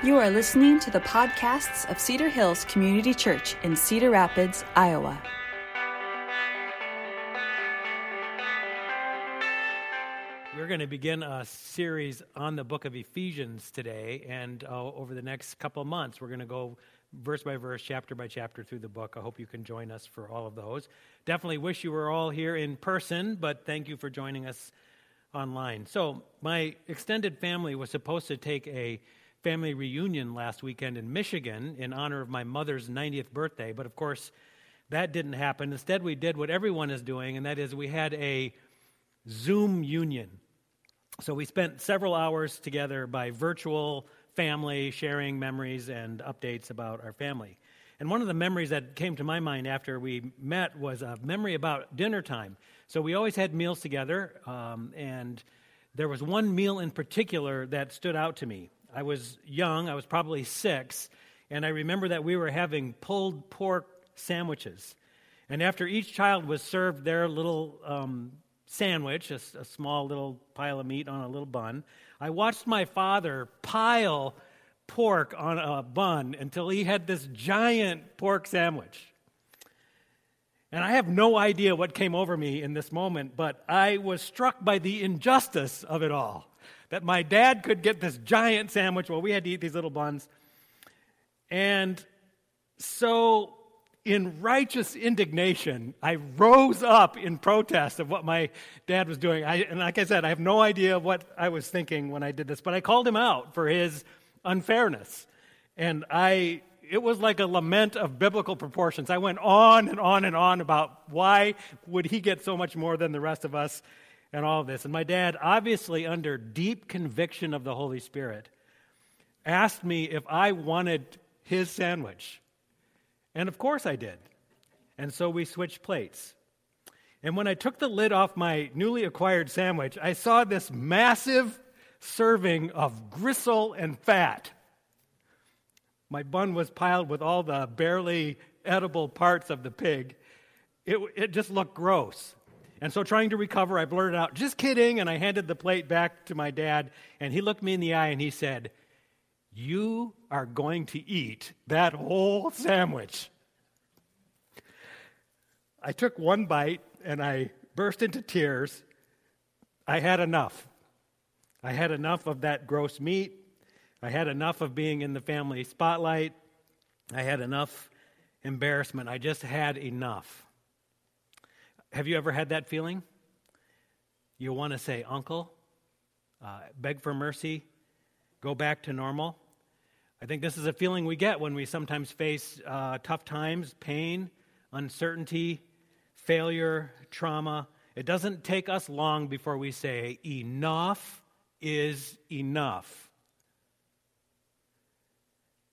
You are listening to the podcasts of Cedar Hills Community Church in Cedar Rapids, Iowa. We're going to begin a series on the book of Ephesians today, and over the next couple of months, we're going to go verse by verse, chapter by chapter through the book. I hope you can join us for all of those. Definitely wish you were all here in person, but thank you for joining us online. So my extended family was supposed to take a family reunion last weekend in Michigan in honor of my mother's 90th birthday, but of course that didn't happen. Instead, we did what everyone is doing, and that is we had a Zoom union. So we spent several hours together by virtual family, sharing memories and updates about our family. And one of the memories that came to my mind after we met was a memory about dinner time. So we always had meals together, and there was one meal in particular that stood out to me. I was young, I was probably 6, and I remember that we were having pulled pork sandwiches. And after each child was served their little sandwich, a small little pile of meat on a little bun, I watched my father pile pork on a bun until he had this giant pork sandwich. And I have no idea what came over me in this moment, but I was struck by the injustice of it all. That my dad could get this giant sandwich while we had to eat these little buns. And so, in righteous indignation, I rose up in protest of what my dad was doing. And like I said, I have no idea what I was thinking when I did this, but I called him out for his unfairness. And it was like a lament of biblical proportions. I went on and on and on about why would he get so much more than the rest of us, and all of this. And my dad, obviously under deep conviction of the Holy Spirit, asked me if I wanted his sandwich. And of course I did. And so we switched plates. And when I took the lid off my newly acquired sandwich, I saw this massive serving of gristle and fat. My bun was piled with all the barely edible parts of the pig. It just looked gross. And so trying to recover, I blurted out, "Just kidding," and I handed the plate back to my dad, and he looked me in the eye and he said, "You are going to eat that whole sandwich." I took one bite and I burst into tears. I had enough. I had enough of that gross meat. I had enough of being in the family spotlight. I had enough embarrassment. I just had enough. Have you ever had that feeling? You want to say, "Uncle, beg for mercy, go back to normal." I think this is a feeling we get when we sometimes face tough times, pain, uncertainty, failure, trauma. It doesn't take us long before we say, "Enough is enough."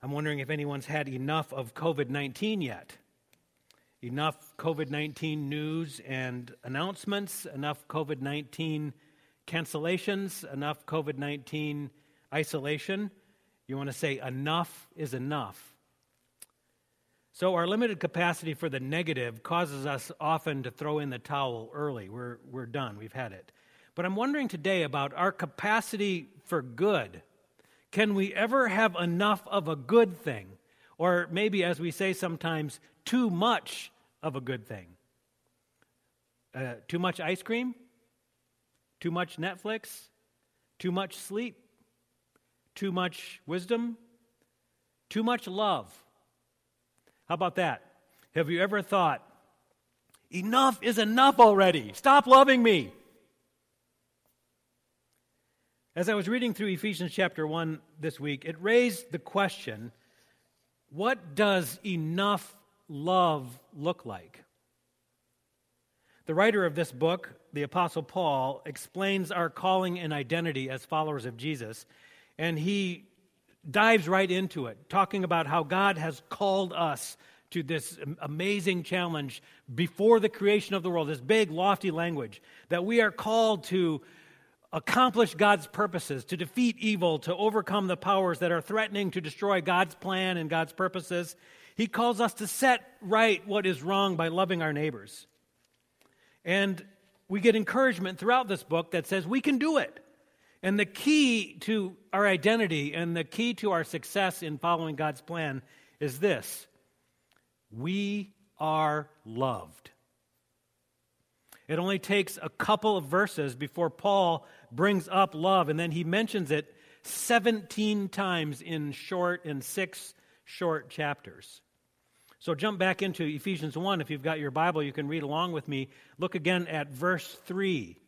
I'm wondering if anyone's had enough of COVID-19 yet. Enough COVID-19 news and announcements, enough COVID-19 cancellations, enough COVID-19 isolation. You want to say enough is enough. So our limited capacity for the negative causes us often to throw in the towel early. We're done. We've had it. But I'm wondering today about our capacity for good. Can we ever have enough of a good thing? Or maybe, as we say sometimes, too much of a good thing. Too much ice cream? Too much Netflix? Too much sleep? Too much wisdom? Too much love? How about that? Have you ever thought, "Enough is enough already. Stop loving me"? As I was reading through Ephesians chapter 1 this week, it raised the question, what does enough love look like? The writer of this book, the Apostle Paul, explains our calling and identity as followers of Jesus, and he dives right into it, talking about how God has called us to this amazing challenge before the creation of the world, this big, lofty language, that we are called to accomplish God's purposes, to defeat evil, to overcome the powers that are threatening to destroy God's plan and God's purposes. He calls us to set right what is wrong by loving our neighbors. And we get encouragement throughout this book that says we can do it. And the key to our identity and the key to our success in following God's plan is this: we are loved. It only takes a couple of verses before Paul brings up love, and then he mentions it 17 times in 6 short chapters. So jump back into Ephesians 1. If you've got your Bible, you can read along with me. Look again at verse 3.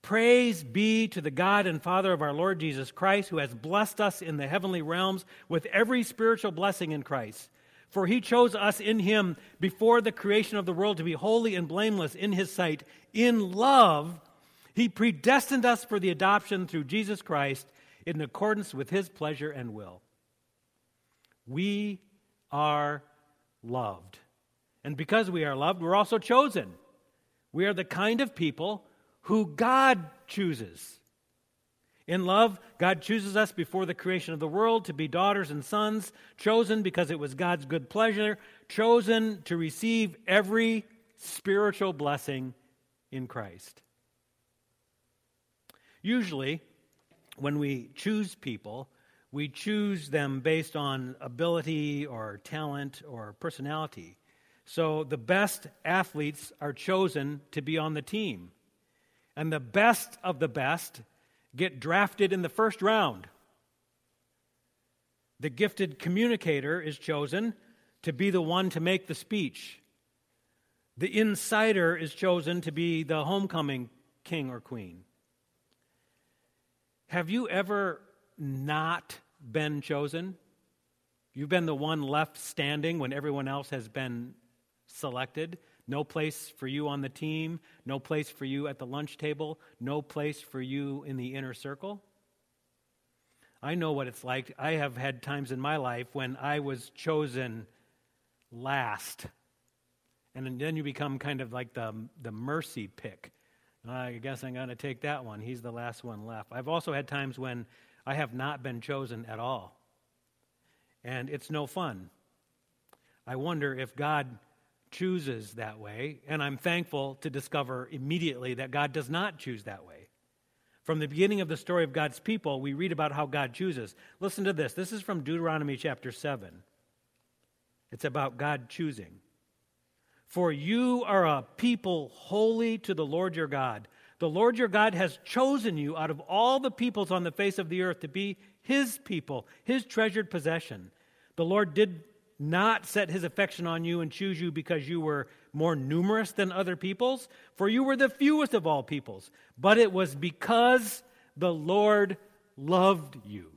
Praise be to the God and Father of our Lord Jesus Christ, who has blessed us in the heavenly realms with every spiritual blessing in Christ. For he chose us in him before the creation of the world to be holy and blameless in his sight. In love, he predestined us for the adoption through Jesus Christ in accordance with his pleasure and will. We are loved. And because we are loved, we're also chosen. We are the kind of people who God chooses. In love, God chooses us before the creation of the world to be daughters and sons, chosen because it was God's good pleasure, chosen to receive every spiritual blessing in Christ. Usually, when we choose people, we choose them based on ability or talent or personality. So the best athletes are chosen to be on the team. And the best of the best get drafted in the first round. The gifted communicator is chosen to be the one to make the speech. The insider is chosen to be the homecoming king or queen. Have you ever not been chosen? You've been the one left standing when everyone else has been selected. No place for you on the team, no place for you at the lunch table, no place for you in the inner circle. I know what it's like. I have had times in my life when I was chosen last. And then you become kind of like the mercy pick. I guess I'm going to take that one. He's the last one left. I've also had times when I have not been chosen at all. And it's no fun. I wonder if God chooses that way, and I'm thankful to discover immediately that God does not choose that way. From the beginning of the story of God's people, we read about how God chooses. Listen to this. This is from Deuteronomy chapter 7. It's about God choosing. For you are a people holy to the Lord your God. The Lord your God has chosen you out of all the peoples on the face of the earth to be his people, his treasured possession. The Lord did not set his affection on you and choose you because you were more numerous than other peoples, for you were the fewest of all peoples. But it was because the Lord loved you.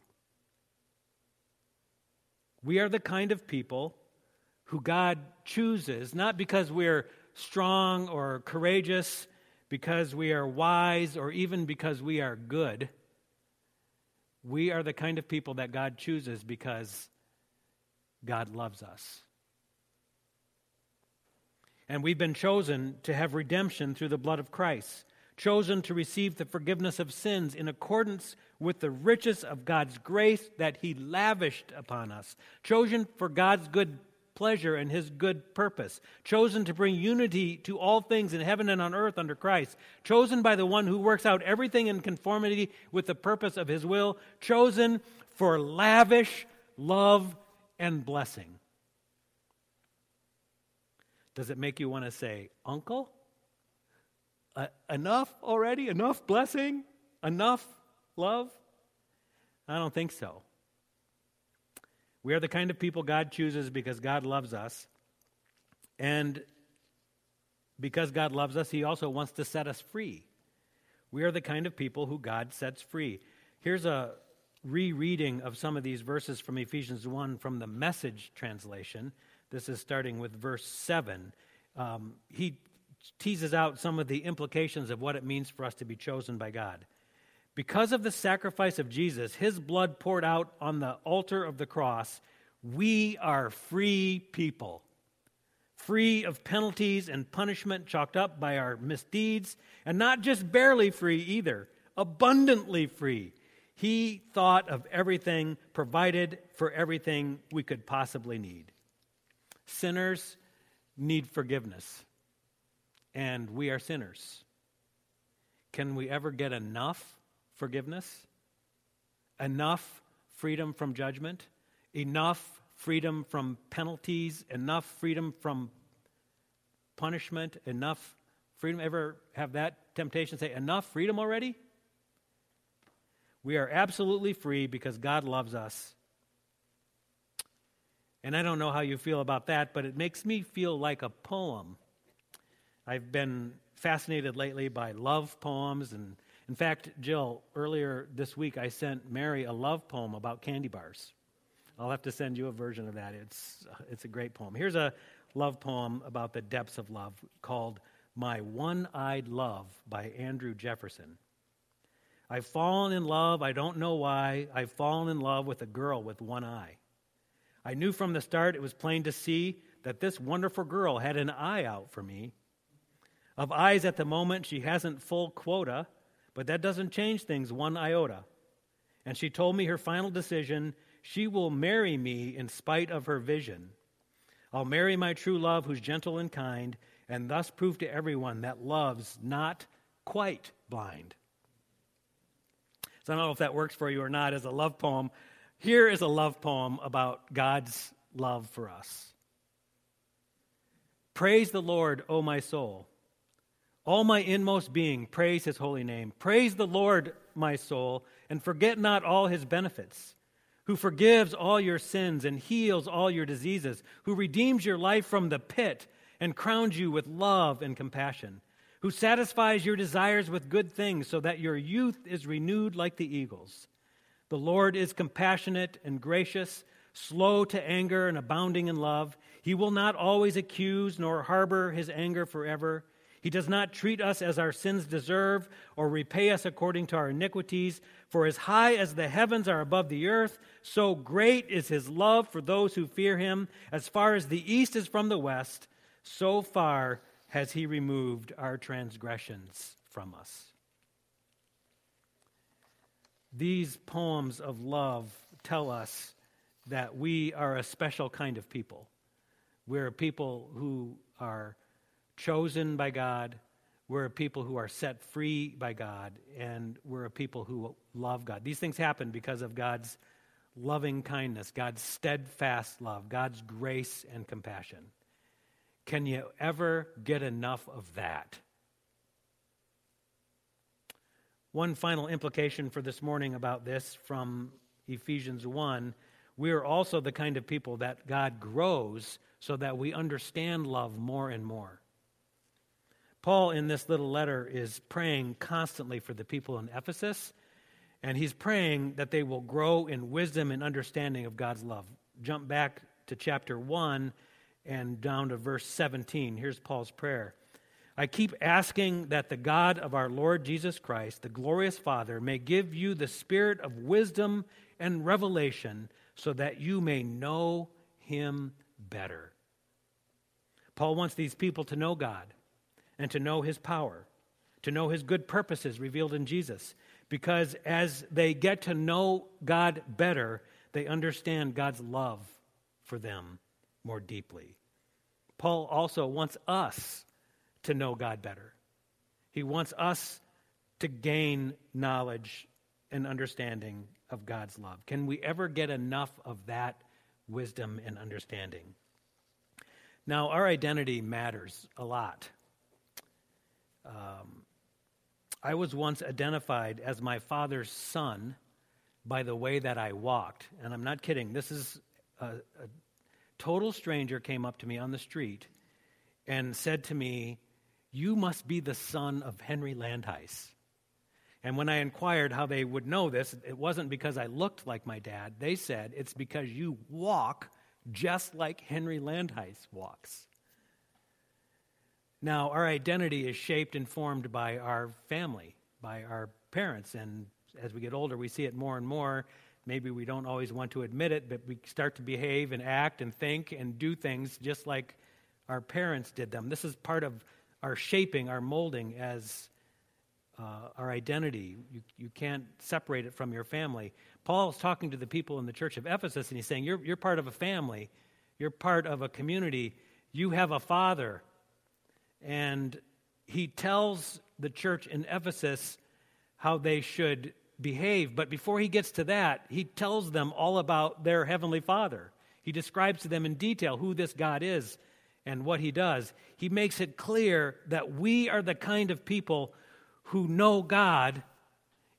We are the kind of people who God chooses, not because we're strong or courageous, because we are wise, or even because we are good. We are the kind of people that God chooses because God loves us. And we've been chosen to have redemption through the blood of Christ, chosen to receive the forgiveness of sins in accordance with the riches of God's grace that he lavished upon us, chosen for God's good pleasure and his good purpose, chosen to bring unity to all things in heaven and on earth under Christ, chosen by the one who works out everything in conformity with the purpose of his will, chosen for lavish love and blessing. Does it make you want to say, Uncle, enough already? Enough blessing? Enough love? I don't think so. We are the kind of people God chooses because God loves us. And because God loves us, he also wants to set us free. We are the kind of people who God sets free. Here's a rereading of some of these verses from Ephesians 1 from the Message translation. This is starting with verse 7. He teases out some of the implications of what it means for us to be chosen by God. Because of the sacrifice of Jesus, his blood poured out on the altar of the cross, we are free people, free of penalties and punishment chalked up by our misdeeds, and not just barely free either, abundantly free. He thought of everything, provided for everything we could possibly need. Sinners need forgiveness, and we are sinners. Can we ever get enough forgiveness, enough freedom from judgment, enough freedom from penalties, enough freedom from punishment, enough freedom. Ever have that temptation say, enough freedom already? We are absolutely free because God loves us. And I don't know how you feel about that, but it makes me feel like a poem. I've been fascinated lately by love poems. And in fact, Jill, earlier this week, I sent Mary a love poem about candy bars. I'll have to send you a version of that. It's a great poem. Here's a love poem about the depths of love called My One-Eyed Love by Andrew Jefferson. I've fallen in love, I don't know why. I've fallen in love with a girl with one eye. I knew from the start it was plain to see that this wonderful girl had an eye out for me. Of eyes at the moment, she hasn't full quota, but that doesn't change things one iota. And she told me her final decision, she will marry me in spite of her vision. I'll marry my true love who's gentle and kind, and thus prove to everyone that love's not quite blind. So I don't know if that works for you or not as a love poem. Here is a love poem about God's love for us. Praise the Lord, O my soul. All my inmost being, praise his holy name. Praise the Lord, my soul, and forget not all his benefits, who forgives all your sins and heals all your diseases, who redeems your life from the pit and crowns you with love and compassion, who satisfies your desires with good things so that your youth is renewed like the eagles. The Lord is compassionate and gracious, slow to anger and abounding in love. He will not always accuse nor harbor his anger forever. He does not treat us as our sins deserve or repay us according to our iniquities. For as high as the heavens are above the earth, so great is his love for those who fear him. As far as the east is from the west, so far has he removed our transgressions from us. These poems of love tell us that we are a special kind of people. We're a people who are chosen by God. We're a people who are set free by God. And we're a people who love God. These things happen because of God's loving kindness, God's steadfast love, God's grace and compassion. Can you ever get enough of that? One final implication for this morning about this from Ephesians 1, we are also the kind of people that God grows so that we understand love more and more. Paul in this little letter is praying constantly for the people in Ephesus, and he's praying that they will grow in wisdom and understanding of God's love. Jump back to chapter 1 and down to verse 17. Here's Paul's prayer. I keep asking that the God of our Lord Jesus Christ, the glorious Father, may give you the spirit of wisdom and revelation so that you may know him better. Paul wants these people to know God and to know his power, to know his good purposes revealed in Jesus, because as they get to know God better, they understand God's love for them more deeply. Paul also wants us to know God better. He wants us to gain knowledge and understanding of God's love. Can we ever get enough of that wisdom and understanding? Now, our identity matters a lot. I was once identified as my father's son by the way that I walked. And I'm not kidding. This is a total stranger came up to me on the street and said to me, "You must be the son of Henry Landheis." And when I inquired how they would know this, it wasn't because I looked like my dad. They said, it's because you walk just like Henry Landheis walks. Now, our identity is shaped and formed by our family, by our parents. And as we get older, we see it more and more. Maybe we don't always want to admit it, but we start to behave and act and think and do things just like our parents did them. This is part of our shaping, our molding as our identity. You can't separate it from your family. Paul's talking to the people in the church of Ephesus, and he's saying, you're part of a family. You're part of a community. You have a father. And he tells the church in Ephesus how they should behave. But before he gets to that, he tells them all about their Heavenly Father. He describes to them in detail who this God is and what he does. He makes it clear that we are the kind of people who know God,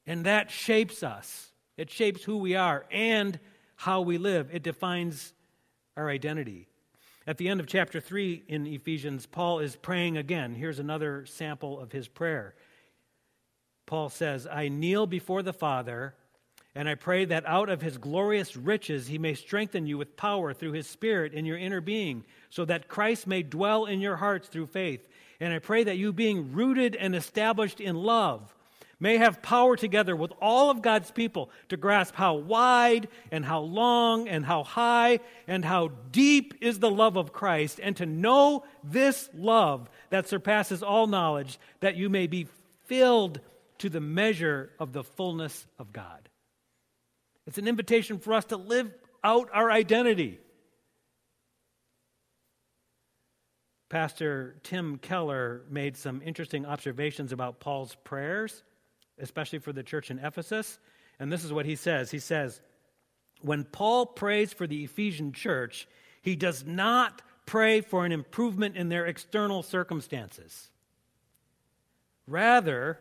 and that shapes us. It shapes who we are and how we live. It defines our identity. At the end of chapter 3 in Ephesians, Paul is praying again. Here's another sample of his prayer. Paul says, I kneel before the Father, and I pray that out of his glorious riches he may strengthen you with power through his Spirit in your inner being, so that Christ may dwell in your hearts through faith. And I pray that you, being rooted and established in love, may have power together with all of God's people to grasp how wide and how long and how high and how deep is the love of Christ, and to know this love that surpasses all knowledge, that you may be filled to the measure of the fullness of God. It's an invitation for us to live out our identity. Pastor Tim Keller made some interesting observations about Paul's prayers, especially for the church in Ephesus. And this is what he says. He says, when Paul prays for the Ephesian church, he does not pray for an improvement in their external circumstances. Rather,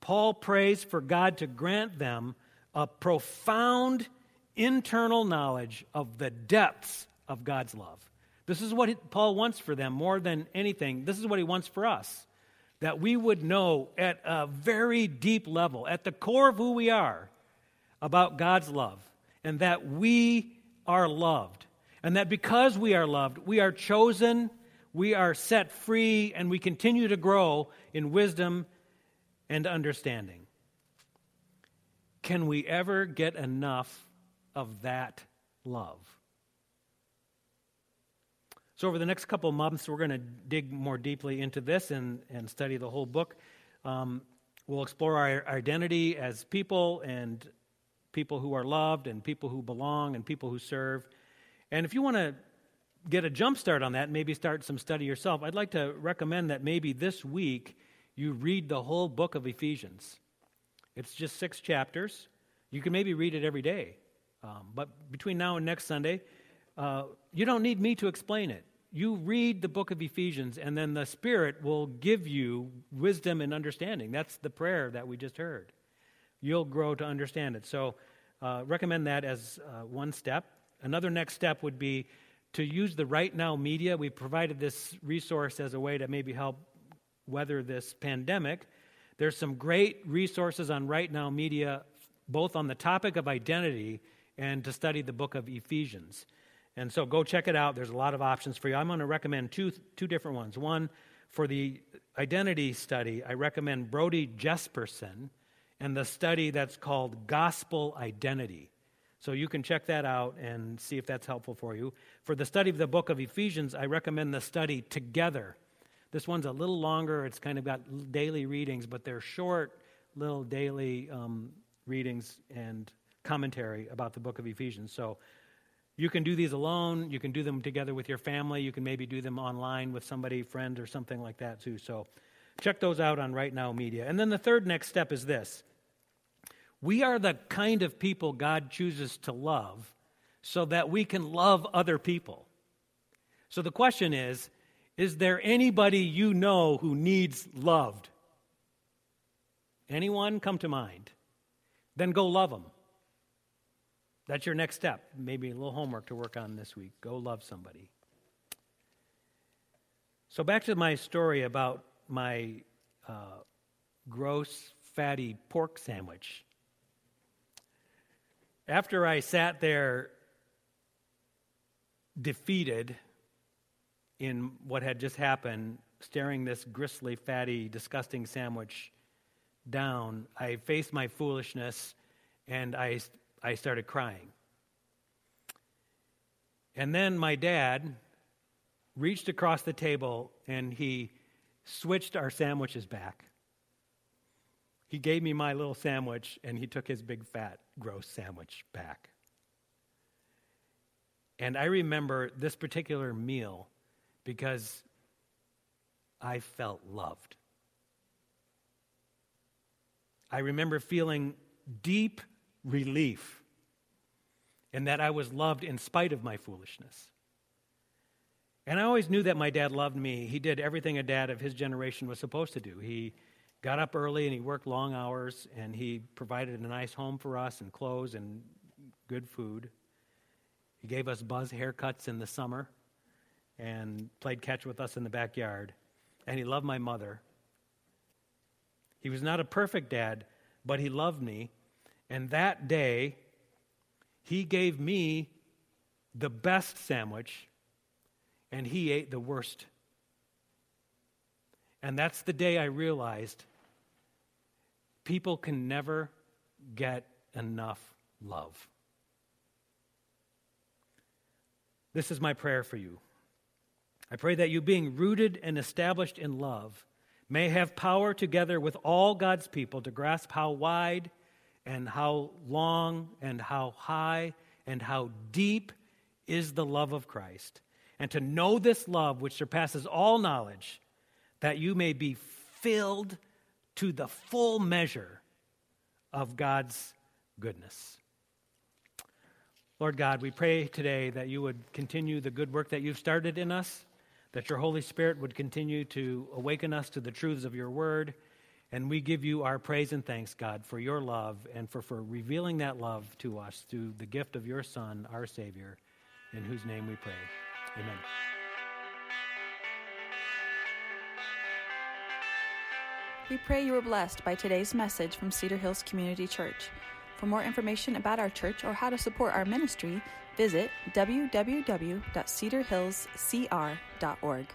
Paul prays for God to grant them a profound internal knowledge of the depths of God's love. This is what Paul wants for them more than anything. This is what he wants for us, that we would know at a very deep level, at the core of who we are, about God's love, and that we are loved, and that because we are loved, we are chosen, we are set free, and we continue to grow in wisdom and understanding. Can we ever get enough of that love? So over the next couple of months, we're going to dig more deeply into this and study the whole book. We'll explore our identity as people, and people who are loved, and people who belong, and people who serve. And if you want to get a jump start on that, maybe start some study yourself, I'd like to recommend that maybe this week you read the whole book of Ephesians. It's just 6 chapters. You can maybe read it every day. But between now and next Sunday, you don't need me to explain it. You read the book of Ephesians, and then the Spirit will give you wisdom and understanding. That's the prayer that we just heard. You'll grow to understand it. So recommend that as one step. Another next step would be to use the Right Now Media. We've provided this resource as a way to maybe help weather this pandemic. There's some great resources on Right Now Media, both on the topic of identity and to study the book of Ephesians. And so go check it out. There's a lot of options for you. I'm going to recommend two different ones. One, for the identity study, I recommend Brody Jesperson and the study that's called Gospel Identity. So you can check that out and see if that's helpful for you. For the study of the book of Ephesians, I recommend the study Together. This one's a little longer. It's kind of got daily readings, but they're short little daily readings and commentary about the book of Ephesians. So you can do these alone. You can do them together with your family. You can maybe do them online with somebody, friend, or something like that too. So check those out on Right Now Media. And then the third next step is this. We are the kind of people God chooses to love so that we can love other people. So the question is there anybody you know who needs loved? Anyone come to mind? Then go love them. That's your next step. Maybe a little homework to work on this week. Go love somebody. So back to my story about my gross, fatty pork sandwich. After I sat there defeated in what had just happened, staring this gristly, fatty, disgusting sandwich down, I faced my foolishness, and I started crying. And then my dad reached across the table, and he switched our sandwiches back. He gave me my little sandwich, and he took his big, fat, gross sandwich back. And I remember this particular meal because I felt loved. I remember feeling deep relief in that I was loved in spite of my foolishness. And I always knew that my dad loved me. He did everything a dad of his generation was supposed to do. He got up early and he worked long hours and he provided a nice home for us and clothes and good food. He gave us buzz haircuts in the summer and played catch with us in the backyard. And he loved my mother. He was not a perfect dad, but he loved me. And that day, he gave me the best sandwich, and he ate the worst. And that's the day I realized people can never get enough love. This is my prayer for you. I pray that you, being rooted and established in love, may have power together with all God's people to grasp how wide and how long and how high and how deep is the love of Christ, and to know this love which surpasses all knowledge, that you may be filled to the full measure of God's goodness. Lord God, we pray today that you would continue the good work that you've started in us, that your Holy Spirit would continue to awaken us to the truths of your word, and we give you our praise and thanks, God, for your love and for revealing that love to us through the gift of your Son, our Savior, in whose name we pray. Amen. We pray you were blessed by today's message from Cedar Hills Community Church. For more information about our church or how to support our ministry, visit www.cedarhillscr.org.